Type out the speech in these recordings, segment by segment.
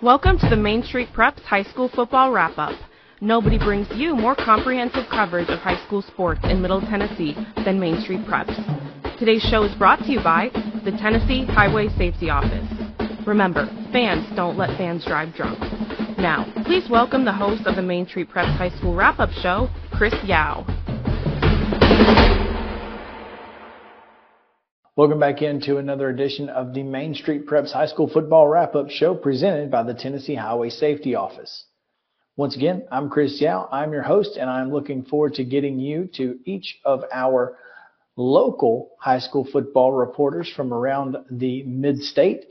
Welcome to the Main Street Preps High School Football Wrap-Up. Nobody brings you more comprehensive coverage of high school sports in Middle Tennessee than Main Street Preps. Today's show is brought to you by the Tennessee Highway Safety Office. Remember, fans don't let fans drive drunk. Now, please welcome the host of the Main Street Preps High School Wrap-Up Show, Chris Yao. Welcome back into another edition of the Main Street Preps High School Football Wrap-Up Show presented by the Tennessee Highway Safety Office. Once again, I'm Chris Yao. I'm your host, and I'm looking forward to getting you to each of our local high school football reporters from around the mid-state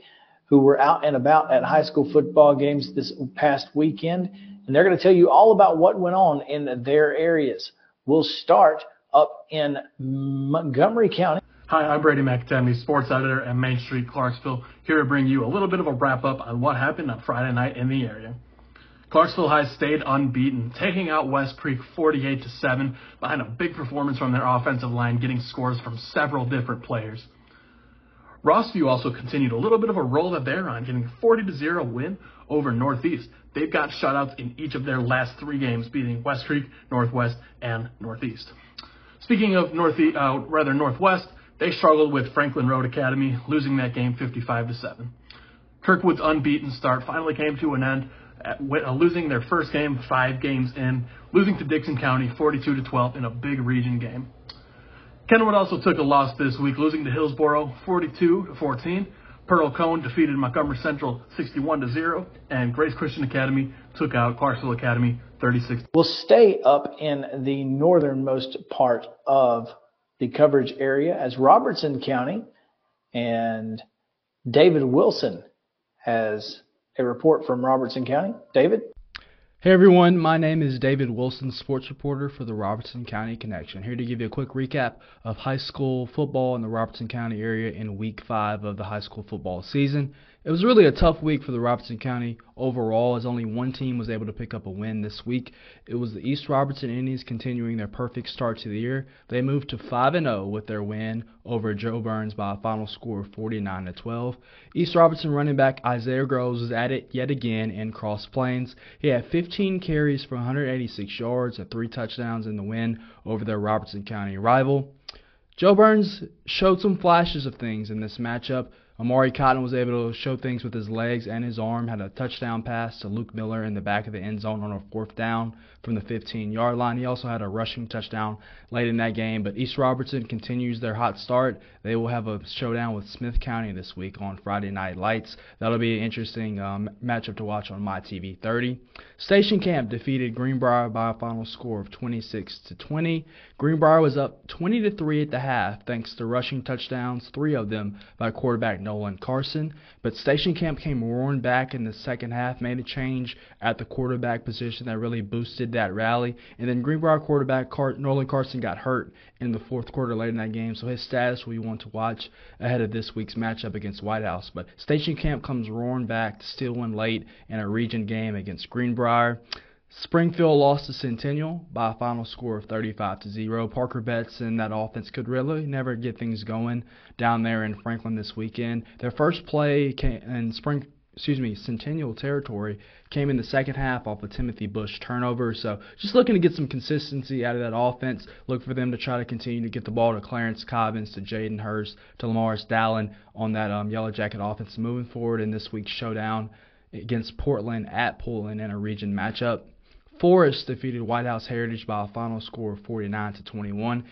who were out and about at high school football games this past weekend, and they're going to tell you all about what went on in their areas. We'll start up in Montgomery County. Hi, I'm Brady McTemney, sports editor at Main Street Clarksville, here to bring you a little bit of a wrap-up on what happened on Friday night in the area. Clarksville High stayed unbeaten, taking out West Creek 48-7 behind a big performance from their offensive line, getting scores from several different players. Rossview also continued a little bit of a roll that they're on, getting a 40-0 win over Northeast. They've got shutouts in each of their last three games, beating West Creek, Northwest, and Northeast. Speaking of Northwest, they struggled with Franklin Road Academy, losing that game 55-7. Kirkwood's unbeaten start finally came to an end, losing their first game 5 games in, losing to Dixon County 42-12 in a big region game. Kenwood also took a loss this week, losing to Hillsboro 42-14. Pearl Cone defeated Montgomery Central 61-0, and Grace Christian Academy took out Clarksville Academy 36. We'll stay up in the northernmost part of the coverage area as Robertson County, and David Wilson has a report from Robertson County. David? Hey everyone, my name is David Wilson, sports reporter for the Robertson County Connection, here to give you a quick recap of high school football in the Robertson County area in week 5 of the high school football season. It was really a tough week for the Robertson County overall, as only one team was able to pick up a win this week. It was the East Robertson Indians, continuing their perfect start to the year. They moved to 5-0 with their win over Joe Burns by a final score of 49-12. East Robertson running back Isaiah Groves was at it yet again in Cross Plains. He had 15 carries for 186 yards and 3 touchdowns in the win over their Robertson County rival. Joe Burns showed some flashes of things in this matchup. Amari Cotton was able to show things with his legs and his arm, had a touchdown pass to Luke Miller in the back of the end zone on a 4th down from the 15-yard line. He also had a rushing touchdown late in that game, but East Robertson continues their hot start. They will have a showdown with Smith County this week on Friday Night Lights. That'll be an interesting matchup to watch on MyTV30. Station Camp defeated Greenbrier by a final score of 26-20. Greenbrier was up 20-3 at the half thanks to rushing touchdowns, 3 of them by quarterback Nolan Carson, but Station Camp came roaring back in the second half, made a change at the quarterback position that really boosted that rally, and then Greenbrier quarterback Norlin Carson got hurt in the 4th quarter late in that game, so his status we want to watch ahead of this week's matchup against White House. But Station Camp comes roaring back to steal one late in a region game against Greenbrier. Springfield lost to Centennial by a final score of 35-0. Parker Betts and that offense could really never get things going down there in Franklin this weekend. Their first play in Centennial territory came in the second half off of Timothy Bush turnover. So just looking to get some consistency out of that offense. Look for them to try to continue to get the ball to Clarence Cobbins, to Jaden Hurst, to Lamaris Dallin on that Yellow Jacket offense moving forward in this week's showdown against Portland at Portland in a region matchup. Forrest defeated White House Heritage by a final score of 49-21.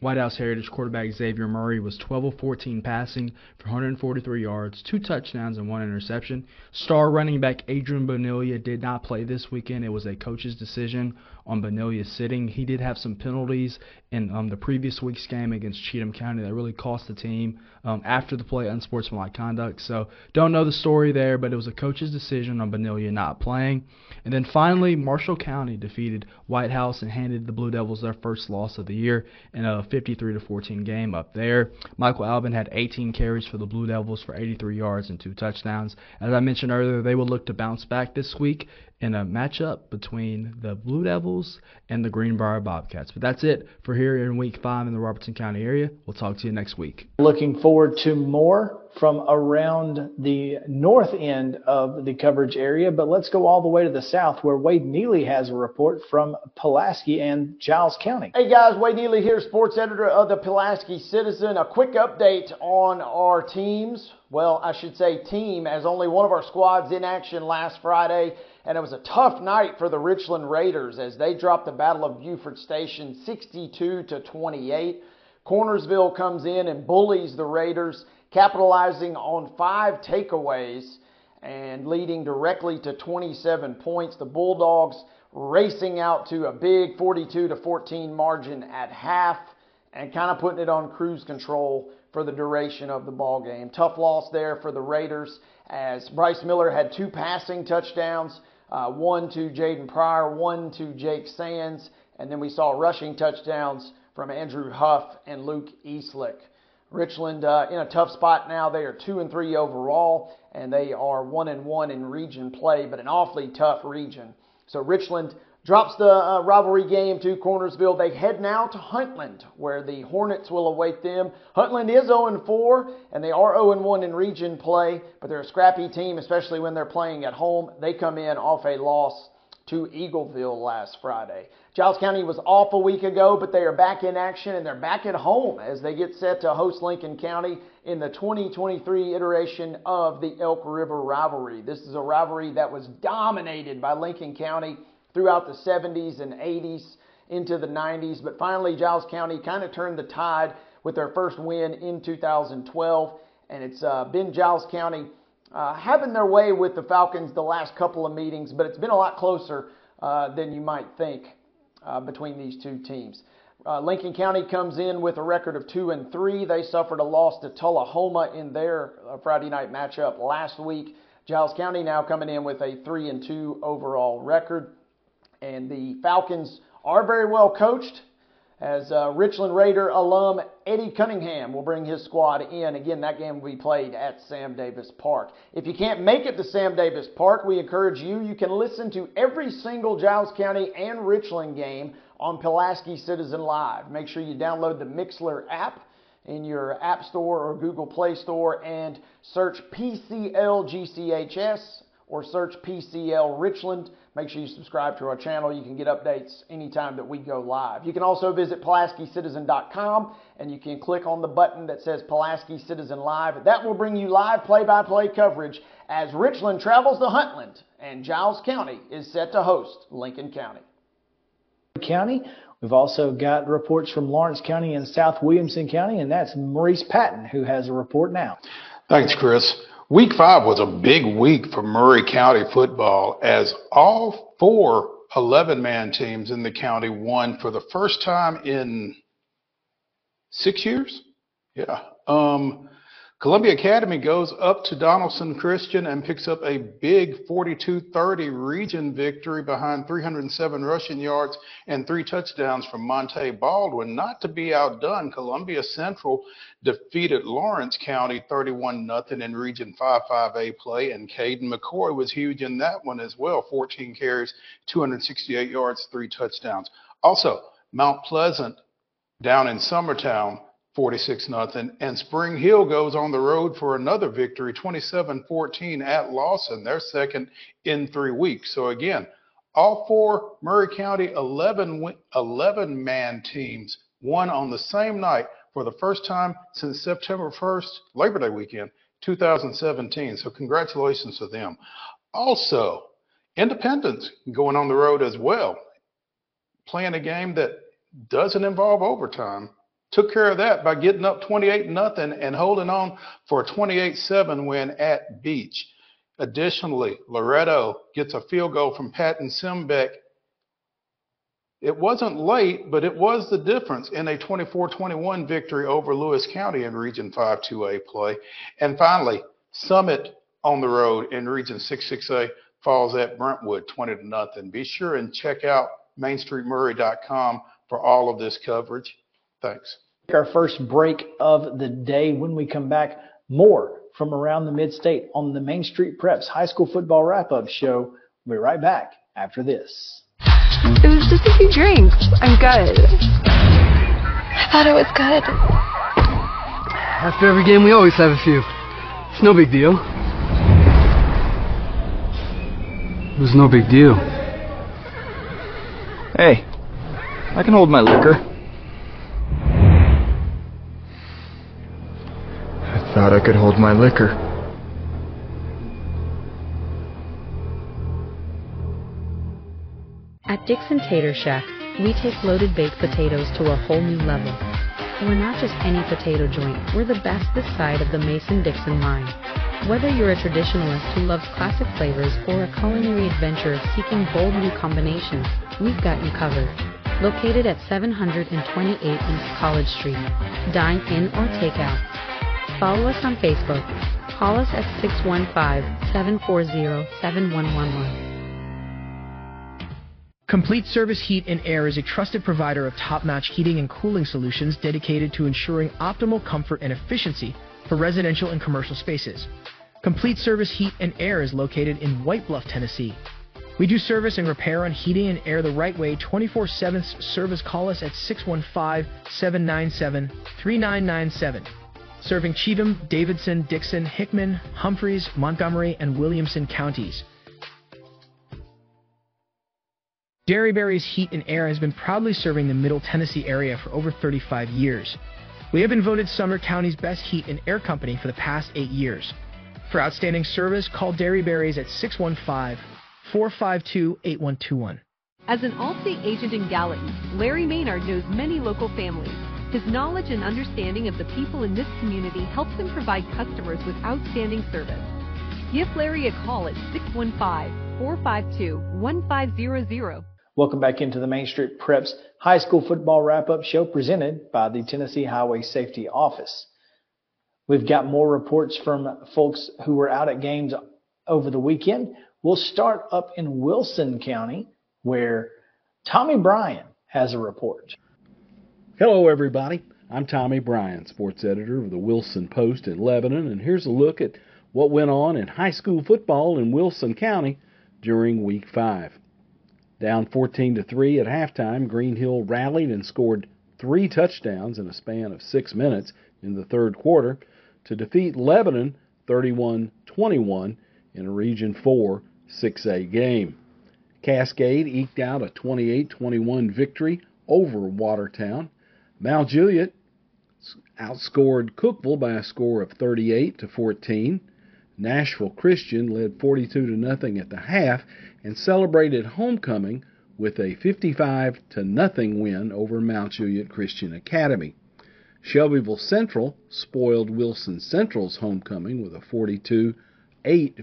White House Heritage quarterback Xavier Murray was 12 of 14 passing for 143 yards, 2 touchdowns, and 1 interception. Star running back Adrian Bonilla did not play this weekend. It was a coach's decision on Bonilla sitting. He did have some penalties in the previous week's game against Cheatham County that really cost the team after the play unsportsmanlike conduct. So don't know the story there, but it was a coach's decision on Bonilla not playing. And then finally, Marshall County defeated White House and handed the Blue Devils their first loss of the year in a 53-14 game up there. Michael Alvin had 18 carries for the Blue Devils for 83 yards and 2 touchdowns. As I mentioned earlier, they will look to bounce back this week in a matchup between the Blue Devils and the Greenbrier Bobcats. But that's it for here in Week 5 in the Robertson County area. We'll talk to you next week. Looking forward to more from around the north end of the coverage area, but let's go all the way to the south where Wade Neely has a report from Pulaski and Giles County. Hey guys, Wade Neely here, sports editor of the Pulaski Citizen. A quick update on our teams. Well, I should say team, as only one of our squads in action last Friday, and it was a tough night for the Richland Raiders as they dropped the Battle of Buford Station 62-28. Cornersville comes in and bullies the Raiders, capitalizing on 5 takeaways and leading directly to 27 points. The Bulldogs racing out to a big 42-14 margin at half and kind of putting it on cruise control for the duration of the ball game. Tough loss there for the Raiders as Bryce Miller had 2 passing touchdowns, one to Jaden Pryor, one to Jake Sands, and then we saw rushing touchdowns from Andrew Huff and Luke Eastlick. Richland in a tough spot now. They are 2-3 overall, and they are 1-1 in region play, but an awfully tough region. So Richland drops the rivalry game to Cornersville. They head now to Huntland, where the Hornets will await them. Huntland is 0-4, and they are 0-1 in region play, but they're a scrappy team, especially when they're playing at home. They come in off a loss to Eagleville last Friday. Giles County was off a week ago, but they are back in action and they're back at home as they get set to host Lincoln County in the 2023 iteration of the Elk River rivalry. This is a rivalry that was dominated by Lincoln County throughout the 70s and 80s into the 90s, but finally Giles County kind of turned the tide with their first win in 2012, and it's been Giles County having their way with the Falcons the last couple of meetings, but it's been a lot closer than you might think between these two teams. Lincoln County comes in with a record of 2-3. They suffered a loss to Tullahoma in their Friday night matchup last week. Giles County now coming in with a 3-2 overall record. And the Falcons are very well coached as Richland Raider alum Eddie Cunningham will bring his squad in. Again, that game will be played at Sam Davis Park. If you can't make it to Sam Davis Park, we encourage you. You can listen to every single Giles County and Richland game on Pulaski Citizen Live. Make sure you download the Mixlr app in your App Store or Google Play Store and search PCLGCHS or search PCL Richland. Make sure you subscribe to our channel. You can get updates anytime that we go live. You can also visit PulaskiCitizen.com, and you can click on the button that says Pulaski Citizen Live. That will bring you live play-by-play coverage as Richland travels to Huntland, and Giles County is set to host Lincoln County. We've also got reports from Lawrence County and South Williamson County, and that's Maurice Patton who has a report now. Thanks, Chris. Week 5 was a big week for Murray County football as all 4 11-man teams in the county won for the first time in 6 years. Yeah. Columbia Academy goes up to Donaldson Christian and picks up a big 42-30 region victory behind 307 rushing yards and 3 touchdowns from Monte Baldwin. Not to be outdone, Columbia Central defeated Lawrence County 31-0 in Region 5 5A play, and Caden McCoy was huge in that one as well, 14 carries, 268 yards, 3 touchdowns. Also, Mount Pleasant down in Summertown, 46-0, and Spring Hill goes on the road for another victory, 27-14 at Lawson, their second in 3 weeks. So again, all 4 Murray County 11-man teams won on the same night for the first time since September 1st, Labor Day weekend, 2017. So congratulations to them. Also, Independence going on the road as well, playing a game that doesn't involve overtime. Took care of that by getting up 28-0 and holding on for a 28-7 win at Beach. Additionally, Loretto gets a field goal from Patton Simbeck. It wasn't late, but it was the difference in a 24-21 victory over Lewis County in Region 5 2A play. And finally, Summit on the road in Region 6 6A falls at Brentwood 20-0. Be sure and check out MainStreetMurray.com for all of this coverage. Thanks. Our first break of the day. When we come back, more from around the Mid-State on the Main Street Preps High School Football Wrap-Up Show. We'll be right back after this. It was just a few drinks. I'm good. I thought it was good. After every game, we always have a few. It's no big deal. It was no big deal. Hey, I can hold my liquor. I thought I could hold my liquor. At Dixon Tater Shack, we take loaded baked potatoes to a whole new level. We're not just any potato joint, we're the best this side of the Mason-Dixon line. Whether you're a traditionalist who loves classic flavors or a culinary adventurer seeking bold new combinations, we've got you covered. Located at 728 East College Street. Dine in or take out. Follow us on Facebook. Call us at 615-740-7111. Complete Service Heat and Air is a trusted provider of top-notch heating and cooling solutions dedicated to ensuring optimal comfort and efficiency for residential and commercial spaces. Complete Service Heat and Air is located in White Bluff, Tennessee. We do service and repair on heating and air the right way, 24/7 service. Call us at 615-797-3997. Serving Cheatham, Davidson, Dixon, Hickman, Humphreys, Montgomery, and Williamson counties. Dairyberry's Heat and Air has been proudly serving the Middle Tennessee area for over 35 years. We have been voted Sumner County's best heat and air company for the past 8 years. For outstanding service, call Dairyberry's at 615-452-8121. As an Allstate agent in Gallatin, Larry Maynard knows many local families. His knowledge and understanding of the people in this community helps him provide customers with outstanding service. Give Larry a call at 615-452-1500. Welcome back into the Main Street Preps High School Football Wrap-Up Show presented by the Tennessee Highway Safety Office. We've got more reports from folks who were out at games over the weekend. We'll start up in Wilson County where Tommy Bryan has a report. Hello everybody, I'm Tommy Bryan, sports editor of the Wilson Post in Lebanon, and here's a look at what went on in high school football in Wilson County during Week 5. Down 14-3 at halftime, Green Hill rallied and scored 3 touchdowns in a span of 6 minutes in the third quarter to defeat Lebanon 31-21 in a Region 4 6A game. Cascade eked out a 28-21 victory over Watertown. Mount Juliet outscored Cookeville by a score of 38-14. Nashville Christian led 42-0 at the half and celebrated homecoming with a 55-0 win over Mount Juliet Christian Academy. Shelbyville Central spoiled Wilson Central's homecoming with a 42-8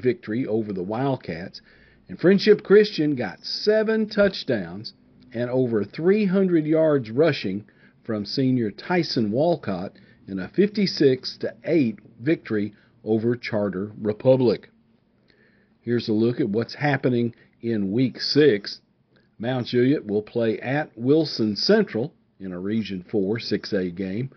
victory over the Wildcats, and Friendship Christian got 7 touchdowns and over 300 yards rushing from senior Tyson Walcott in a 56-8 victory over Charter Republic. Here's a look at what's happening in Week 6. Mount Juliet will play at Wilson Central in a Region 4 6A game.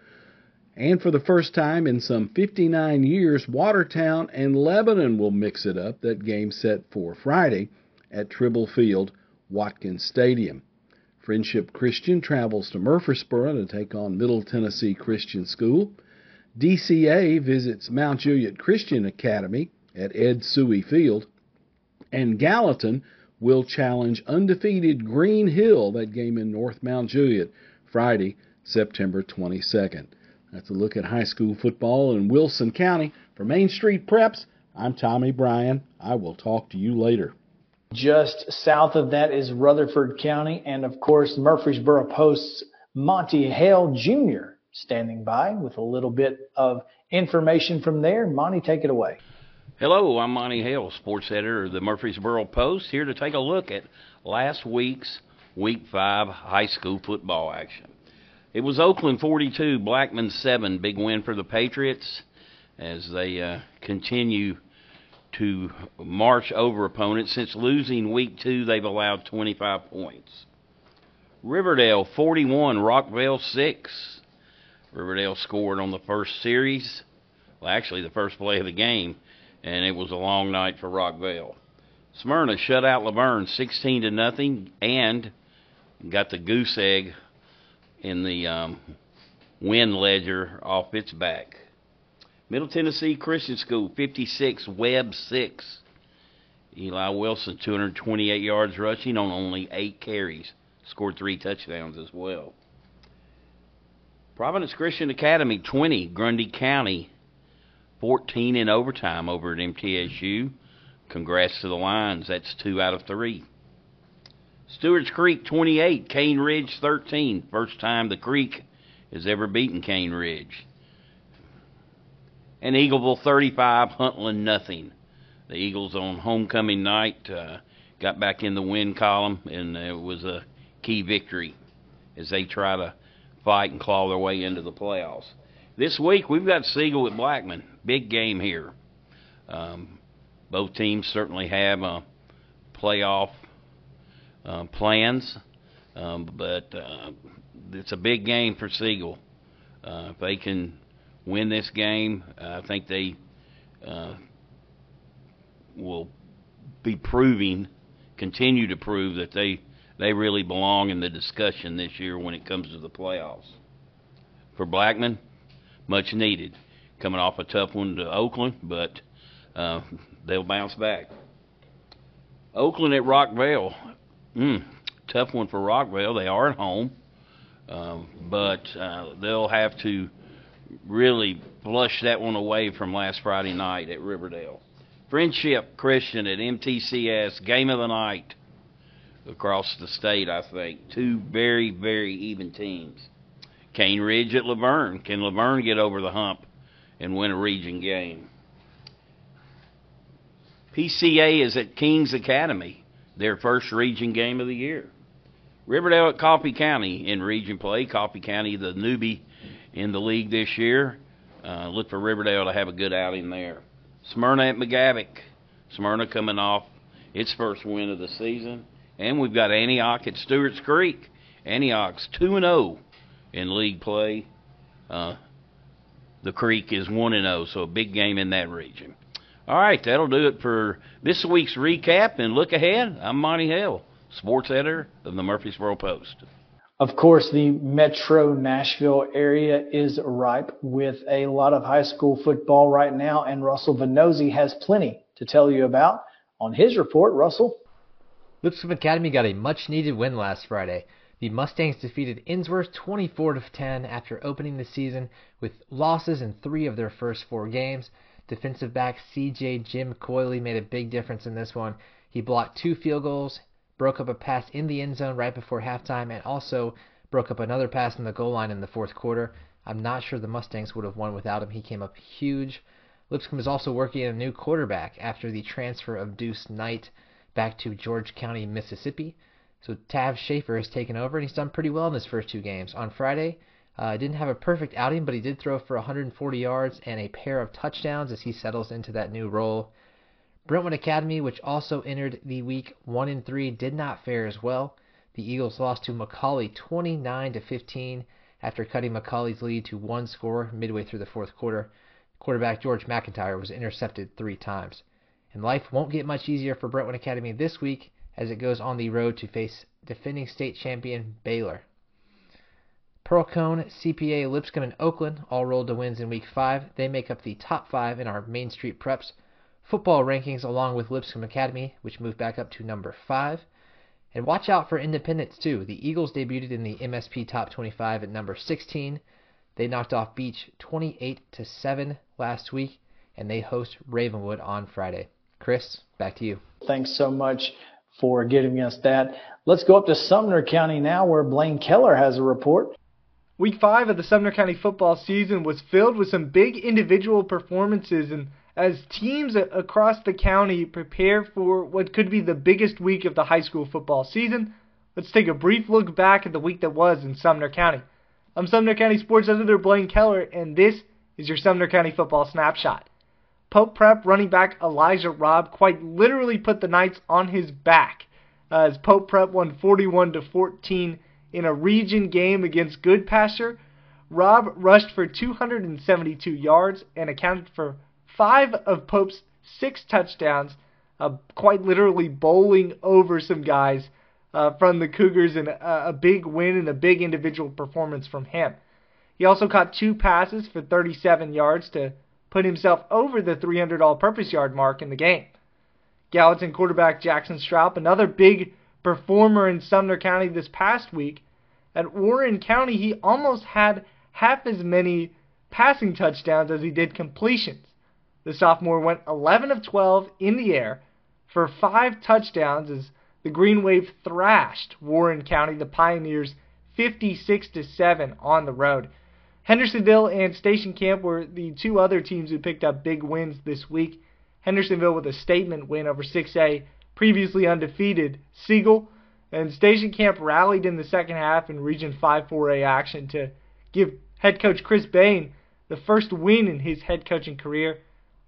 And for the first time in some 59 years, Watertown and Lebanon will mix it up. That game set for Friday at Tribble Field, Watkins Stadium. Friendship Christian travels to Murfreesboro to take on Middle Tennessee Christian School. DCA visits Mount Juliet Christian Academy at Ed Suey Field, and Gallatin will challenge undefeated Green Hill, that game in North Mount Juliet, Friday, September 22nd. That's a look at high school football in Wilson County. For Main Street Preps, I'm Tommy Bryan. I will talk to you later. Just south of that is Rutherford County, and of course Murfreesboro Post's Monty Hale Jr. standing by with a little bit of information from there. Monty, take it away. Hello, I'm Monty Hale, sports editor of the Murfreesboro Post, here to take a look at last week's Week 5 high school football action. It was Oakland 42, Blackman 7, big win for the Patriots as they continue to march over opponents. Since losing Week 2, they've allowed 25 points. Riverdale 41, Rockville 6. Riverdale scored on the first series, well, actually the first play of the game, and it was a long night for Rockville. Smyrna shut out Laverne 16-0 and got the goose egg in the win ledger off its back. Middle Tennessee Christian School, 56, Webb 6. Eli Wilson, 228 yards rushing on only 8 carries. Scored 3 touchdowns as well. Providence Christian Academy, 20, Grundy County, 14 in overtime over at MTSU. Congrats to the Lions. That's 2 out of 3. Stewart's Creek, 28, Cane Ridge, 13. First time the Creek has ever beaten Cane Ridge. And Eagleville, 35, Huntland, nothing. The Eagles on homecoming night got back in the win column, and it was a key victory as they try to fight and claw their way into the playoffs. This week, we've got Siegel with Blackman. Big game here. Both teams certainly have playoff plans, but it's a big game for Siegel. If they can win this game, I think they will be continue to prove that they really belong in the discussion this year when it comes to the playoffs. For Blackman, much needed. Coming off a tough one to Oakland, but they'll bounce back. Oakland at Rockvale. Tough one for Rockville. They are at home, but they'll have to really flush that one away from last Friday night at Riverdale. Friendship Christian at MTCS, game of the night across the state, I think. 2 very, very even teams. Cane Ridge at Laverne. Can Laverne get over the hump and win a region game? PCA is at Kings Academy, their first region game of the year. Riverdale at Coffee County in region play. Coffee County, the newbie in the league this year. Look for Riverdale to have a good outing there. Smyrna at McGavick. Smyrna coming off its first win of the season. And we've got Antioch at Stewart's Creek. Antioch's 2-0 in league play. The Creek is 1-0, so a big game in that region. All right, that'll do it for this week's recap and look ahead. I'm Monty Hale, sports editor of the Murfreesboro Post. Of course, the metro Nashville area is ripe with a lot of high school football right now, and Russell Vannozzi has plenty to tell you about on his report. Russell? Lipscomb Academy got a much-needed win last Friday. The Mustangs defeated Innsworth 24-10 after opening the season with losses in 3 of their first 4 games. Defensive back C.J. Jim Coyley made a big difference in this one. He blocked 2 field goals, broke up a pass in the end zone right before halftime, and also broke up another pass in the goal line in the fourth quarter. I'm not sure the Mustangs would have won without him. He came up huge. Lipscomb is also working on a new quarterback after the transfer of Deuce Knight back to George County, Mississippi. So Tav Schaefer has taken over, and he's done pretty well in his first 2 games. On Friday, didn't have a perfect outing, but he did throw for 140 yards and a pair of touchdowns as he settles into that new role. Brentwood Academy, which also entered the week 1-3, did not fare as well. The Eagles lost to McCauley 29-15 after cutting McCauley's lead to 1 score midway through the fourth quarter. Quarterback George McIntyre was intercepted 3 times. And life won't get much easier for Brentwood Academy this week as it goes on the road to face defending state champion Baylor. Pearl Cone, CPA, Lipscomb, and Oakland all rolled to wins in Week 5. They make up the top 5 in our Main Street Preps football rankings, along with Lipscomb Academy, which moved back up to number 5. And watch out for independents, too. The Eagles debuted in the MSP Top 25 at number 16. They knocked off Beach 28-7 last week, and they host Ravenwood on Friday. Chris, back to you. Thanks so much for giving us that. Let's go up to Sumner County now, where Blaine Keller has a report. Week 5 of the Sumner County football season was filled with some big individual performances, and as teams across the county prepare for what could be the biggest week of the high school football season, let's take a brief look back at the week that was in Sumner County. I'm Sumner County sports editor Blaine Keller, and this is your Sumner County football snapshot. Pope Prep running back Elijah Robb quite literally put the Knights on his back as Pope Prep won 41-14 in a region game against Goodpasture. Robb rushed for 272 yards and accounted for 5 of Pope's 6 touchdowns, quite literally bowling over some guys from the Cougars, and a big win and a big individual performance from him. He also caught 2 passes for 37 yards to put himself over the 300 all-purpose yard mark in the game. Gallatin quarterback Jackson Straub, another big performer in Sumner County this past week. At Warren County, he almost had half as many passing touchdowns as he did completions. The sophomore went 11 of 12 in the air for 5 touchdowns as the Green Wave thrashed Warren County, the Pioneers, 56-7 on the road. Hendersonville and Station Camp were the two other teams who picked up big wins this week. Hendersonville with a statement win over 6A, previously undefeated Siegel, and Station Camp rallied in the second half in Region 5 4A action to give head coach Chris Bain the first win in his head coaching career.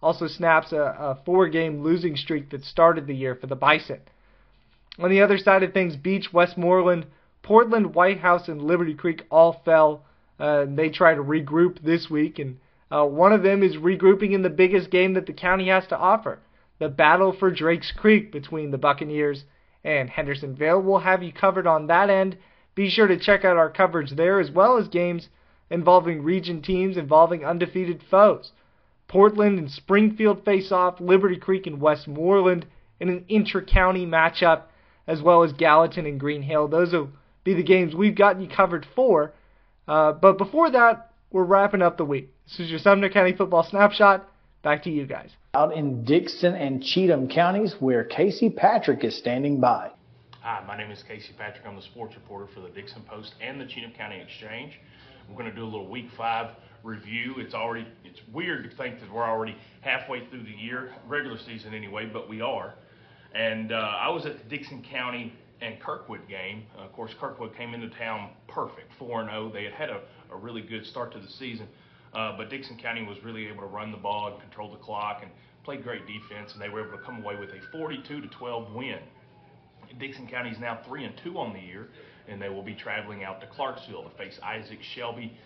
Also snaps a 4-game losing streak that started the year for the Bison. On the other side of things, Beach, Westmoreland, Portland, White House, and Liberty Creek all fell. They try to regroup this week, and one of them is regrouping in the biggest game that the county has to offer. The battle for Drakes Creek between the Buccaneers and Hendersonville. We'll have you covered on that end. Be sure to check out our coverage there, as well as games involving region teams, involving undefeated foes. Portland and Springfield face off, Liberty Creek and Westmoreland in an intra-county matchup, as well as Gallatin and Green Hill. Those will be the games we've gotten you covered for. But before that, we're wrapping up the week. This is your Sumner County Football Snapshot. Back to you guys. Out in Dixon and Cheatham counties, where Casey Patrick is standing by. Hi, my name is Casey Patrick. I'm the sports reporter for the Dixon Post and the Cheatham County Exchange. We're going to do a little Week 5 review. It's weird to think that we're already halfway through the year, regular season anyway, but we are. And I was at the Dixon County and Kirkwood game. Of course, Kirkwood came into town perfect, 4-0. They had a really good start to the season, but Dixon County was really able to run the ball and control the clock and play great defense, and they were able to come away with a 42-12 win. Dixon County is now 3-2 on the year, and they will be traveling out to Clarksville to face Isaac Shelby,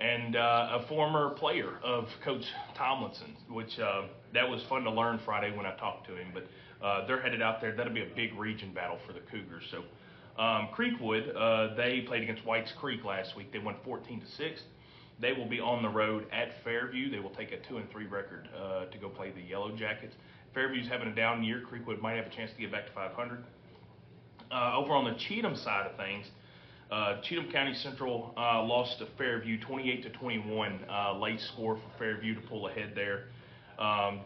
and a former player of Coach Tomlinson, which that was fun to learn Friday when I talked to him. But they're headed out there. That'll be a big region battle for the Cougars. So Creekwood, they played against Whites Creek last week. They won 14-6. They will be on the road at Fairview. They will take a 2-3 record to go play the Yellow Jackets. Fairview's having a down year. Creekwood might have a chance to get back to 500. Over on the Cheatham side of things, Cheatham County Central lost to Fairview 28-21. Late score for Fairview to pull ahead there.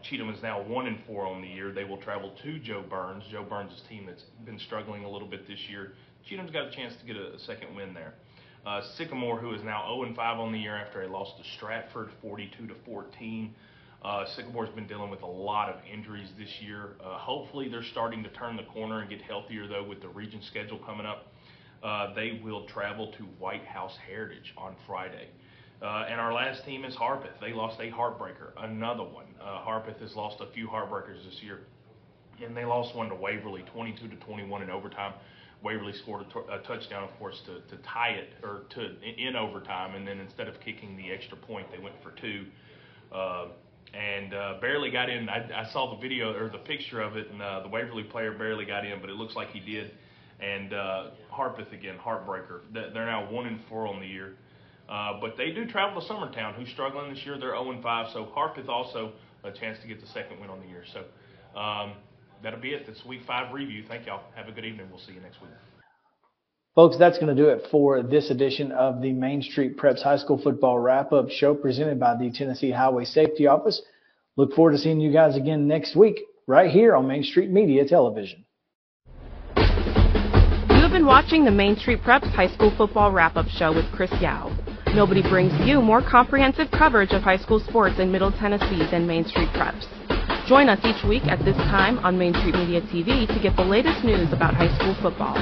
Cheatham is now 1-4 on the year. They will travel to Joe Burns. Joe Burns' team that's been struggling a little bit this year. Cheatham's got a chance to get a second win there. Sycamore, who is now 0-5 on the year after a loss to Stratford 42-14. Sycamore's been dealing with a lot of injuries this year. Hopefully they're starting to turn the corner and get healthier, though, with the region schedule coming up. They will travel to White House Heritage on Friday. And our last team is Harpeth. They lost a heartbreaker, another one. Harpeth has lost a few heartbreakers this year, and they lost one to Waverly, 22-21 in overtime. Waverly scored a touchdown, of course, to tie it, or to in overtime, and then instead of kicking the extra point, they went for 2. And barely got in. I saw the video or the picture of it, and the Waverly player barely got in, but it looks like he did. And Harpeth again, heartbreaker. They're now 1-4 on the year, but they do travel to Summertown, who's struggling this year. They're 0-5, so Harpeth also a chance to get the second win on the year. So that'll be it. That's Week 5 review. Thank y'all. Have a good evening. We'll see you next week. Folks, that's going to do it for this edition of the Main Street Preps High School Football Wrap-Up Show presented by the Tennessee Highway Safety Office. Look forward to seeing you guys again next week right here on Main Street Media Television. You have been watching the Main Street Preps High School Football Wrap-Up Show with Chris Yao. Nobody brings you more comprehensive coverage of high school sports in Middle Tennessee than Main Street Preps. Join us each week at this time on Main Street Media TV to get the latest news about high school football.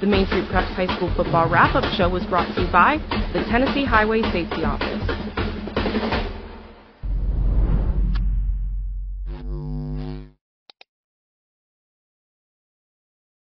The Main Street Preps High School Football Wrap-Up Show was brought to you by the Tennessee Highway Safety Office.